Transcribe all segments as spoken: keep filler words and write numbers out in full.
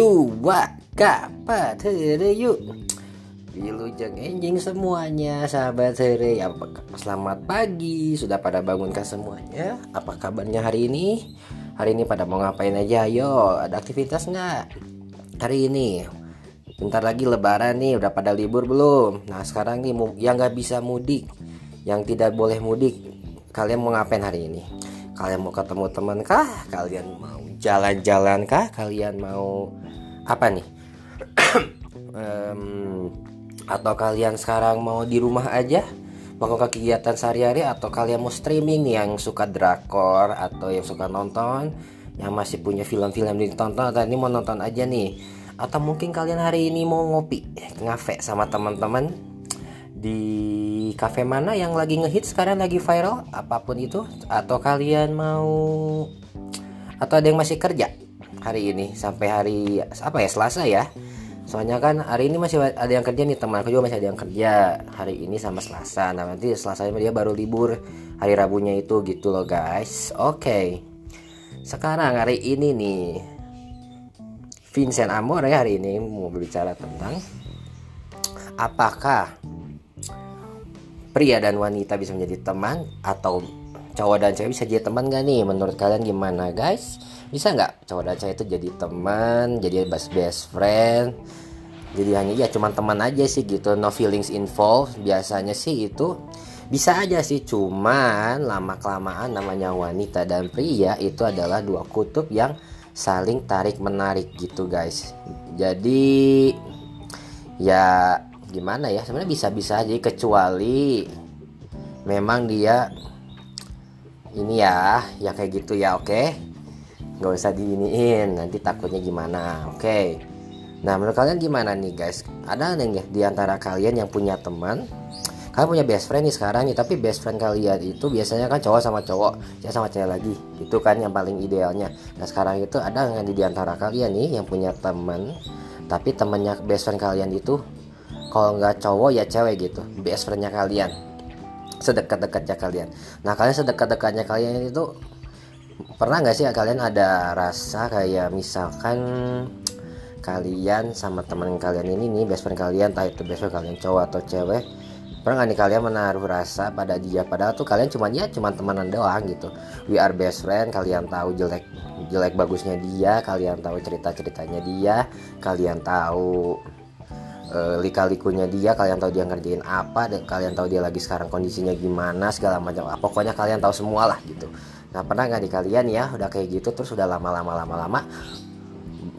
dua Kappa Tereyuk. Wilujeng enjing semuanya, sahabat Terey. Selamat pagi, sudah pada bangunkah semuanya? Apa kabarnya hari ini? Hari ini pada mau ngapain aja? Ayo, ada aktivitas nggak hari ini? Bentar lagi lebaran nih, udah pada libur belum? Nah sekarang nih yang nggak bisa mudik, yang tidak boleh mudik, kalian mau ngapain hari ini? Kalian mau ketemu teman kah? Kalian mau jalan-jalan kah? Kalian mau apa nih? Um, atau kalian sekarang mau di rumah aja melakukan kegiatan sehari-hari, atau kalian mau streaming nih, yang suka drakor atau yang suka nonton, yang masih punya film-film ditonton, atau ini mau nonton aja nih, atau mungkin kalian hari ini mau ngopi ngafe sama teman-teman di kafe mana yang lagi ngehits sekarang, lagi viral, apapun itu, atau kalian mau, atau ada yang masih kerja hari ini sampai hari apa ya, Selasa ya. Soalnya kan hari ini masih ada yang kerja nih, teman aku juga masih ada yang kerja hari ini sama Selasa. Nah nanti Selasanya dia baru libur hari Rabunya itu, gitu loh guys. Oke okay. Sekarang hari ini nih Vincent Amore hari ini mau berbicara tentang apakah pria dan wanita bisa menjadi teman, atau cowok dan cewek bisa jadi teman gak nih? Menurut kalian gimana guys? Bisa gak cowok dan cewek itu jadi teman, jadi best best friend, jadi hanya ya cuman teman aja sih gitu, no feelings involved? Biasanya sih itu bisa aja sih, cuman lama kelamaan namanya wanita dan pria itu adalah dua kutub yang saling tarik menarik gitu guys. Jadi ya gimana ya, sebenarnya bisa-bisa aja, kecuali memang dia ini ya, ya kayak gitu ya, oke okay? Gak usah diiniin, nanti takutnya gimana, oke okay? Nah menurut kalian gimana nih guys? Ada nggak di antara kalian yang punya teman? Kalian punya best friend nih sekarang nih, tapi best friend kalian itu biasanya kan cowok sama cowok, cewek sama cewek lagi, itu kan yang paling idealnya. Nah sekarang itu ada nggak di antara kalian nih yang punya teman, tapi temannya best friend kalian itu kalau nggak cowok ya cewek gitu, best friendnya kalian, sedekat-dekatnya kalian. Nah kalian sedekat-dekatnya kalian itu, pernah gak sih kalian ada rasa kayak misalkan kalian sama teman kalian ini nih, best friend kalian, entah itu best friend kalian cowok atau cewek, pernah gak nih kalian menaruh rasa pada dia, padahal tuh kalian cuma ya cuma temenan doang gitu. We are best friend, kalian tahu jelek jelek bagusnya dia, kalian tahu cerita-ceritanya dia, kalian tahu Uh, lika-likunya dia, kalian tahu dia ngerjain apa, dan kalian tahu dia lagi sekarang kondisinya gimana, segala macam, ah, pokoknya kalian tahu semua lah gitu. Nah pernah nggak di kalian ya udah kayak gitu, terus udah lama-lama-lama-lama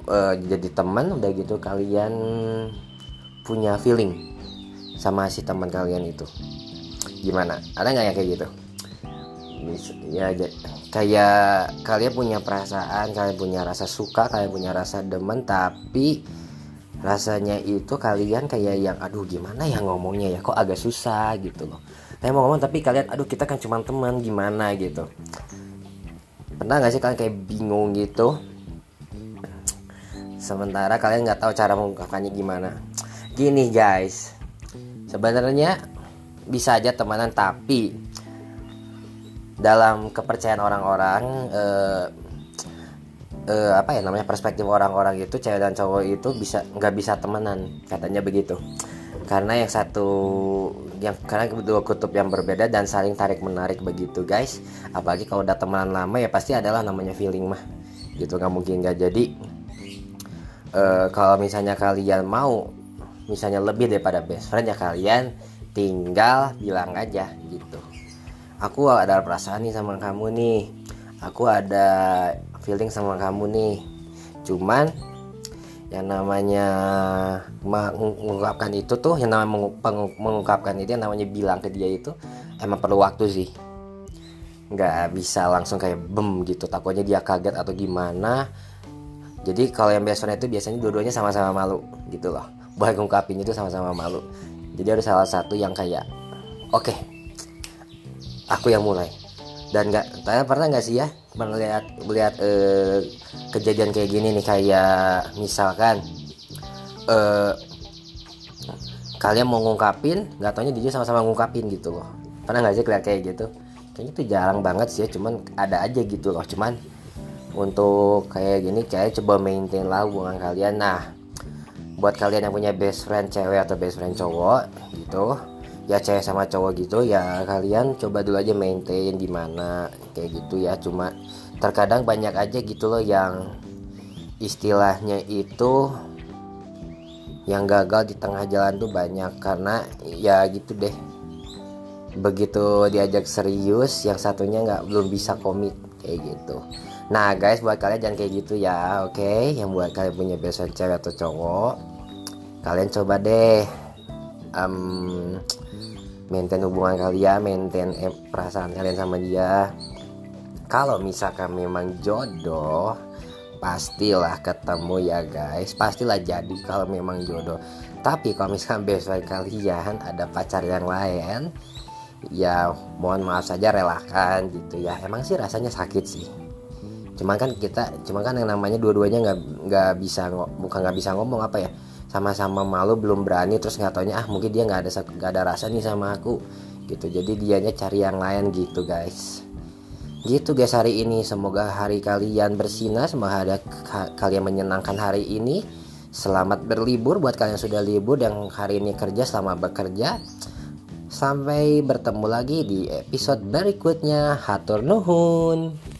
uh, jadi teman, udah gitu kalian punya feeling sama si teman kalian itu? Gimana? Ada nggak ya kayak gitu? Ya kayak kalian punya perasaan, kalian punya rasa suka, kalian punya rasa demen, tapi rasanya itu kalian kayak yang aduh gimana ya ngomongnya ya, kok agak susah gitu loh. Saya mau ngomong tapi kalian aduh kita kan cuma teman gimana gitu. Pernah gak sih kalian kayak bingung gitu, sementara kalian gak tahu cara mengungkapkannya gimana? Gini guys, sebenarnya bisa aja temanan, tapi dalam kepercayaan orang-orang eh, Uh, apa ya namanya perspektif orang-orang itu, cewek dan cowok itu bisa nggak bisa temenan, katanya begitu, karena yang satu yang karena dua kutub yang berbeda dan saling tarik menarik begitu guys. Apalagi kalau udah temenan lama ya pasti adalah namanya feeling mah gitu, nggak mungkin nggak jadi. Uh, kalau misalnya kalian mau misalnya lebih daripada best friend ya kalian tinggal bilang aja gitu, aku ada perasaan nih sama kamu nih, aku ada feeling sama kamu nih. Cuman yang namanya mengungkapkan itu tuh, yang namanya mengungkapkan itu, yang namanya bilang ke dia itu emang perlu waktu sih, nggak bisa langsung kayak bem gitu, takutnya dia kaget atau gimana. Jadi kalau yang best friend itu biasanya dua-duanya sama-sama malu gitu loh buat ngungkapin itu, sama-sama malu. Jadi harus salah satu yang kayak oke okay, aku yang mulai. Dan nggak, kalian pernah nggak sih ya melihat melihat eh, kejadian kayak gini nih, kayak misalkan eh, kalian mau ngungkapin, nggak taunya dia sama-sama ngungkapin gitu loh. Pernah nggak sih kalian kayak gitu? Kayaknya itu jarang banget sih ya, cuman ada aja gitu loh. Cuman untuk kayak gini kalian coba maintain lah hubungan kalian. Nah, buat kalian yang punya best friend cewek atau best friend cowok gitu ya, cewek sama cowok gitu ya, kalian coba dulu aja maintain gimana kayak gitu ya. Cuma terkadang banyak aja gitu loh yang istilahnya itu yang gagal di tengah jalan tuh banyak, karena ya gitu deh, begitu diajak serius yang satunya nggak belum bisa komit kayak gitu. Nah guys, buat kalian jangan kayak gitu ya, oke okay? Yang buat kalian punya best friend cewek atau cowok, kalian coba deh um, maintain hubungan kalian, maintain eh, perasaan kalian sama dia. Kalau misalkan memang jodoh, pastilah ketemu ya guys, pastilah jadi kalau memang jodoh. Tapi kalau misalkan best friend kalian ada pacar yang lain, ya mohon maaf saja, relakan gitu ya. Emang sih rasanya sakit sih, cuman kan kita, cuman kan yang namanya dua-duanya nggak nggak bisa bukan nggak bisa ngomong apa ya, sama-sama malu, belum berani, terus nggak taunya ah mungkin dia nggak ada nggak ada rasa nih sama aku gitu, jadi dianya cari yang lain gitu guys. Gitu guys hari ini, semoga hari kalian bersinar, semoga hari ka- kalian menyenangkan hari ini. Selamat berlibur buat kalian yang sudah libur, yang hari ini kerja, selamat bekerja. Sampai bertemu lagi di episode berikutnya. Hatur nuhun.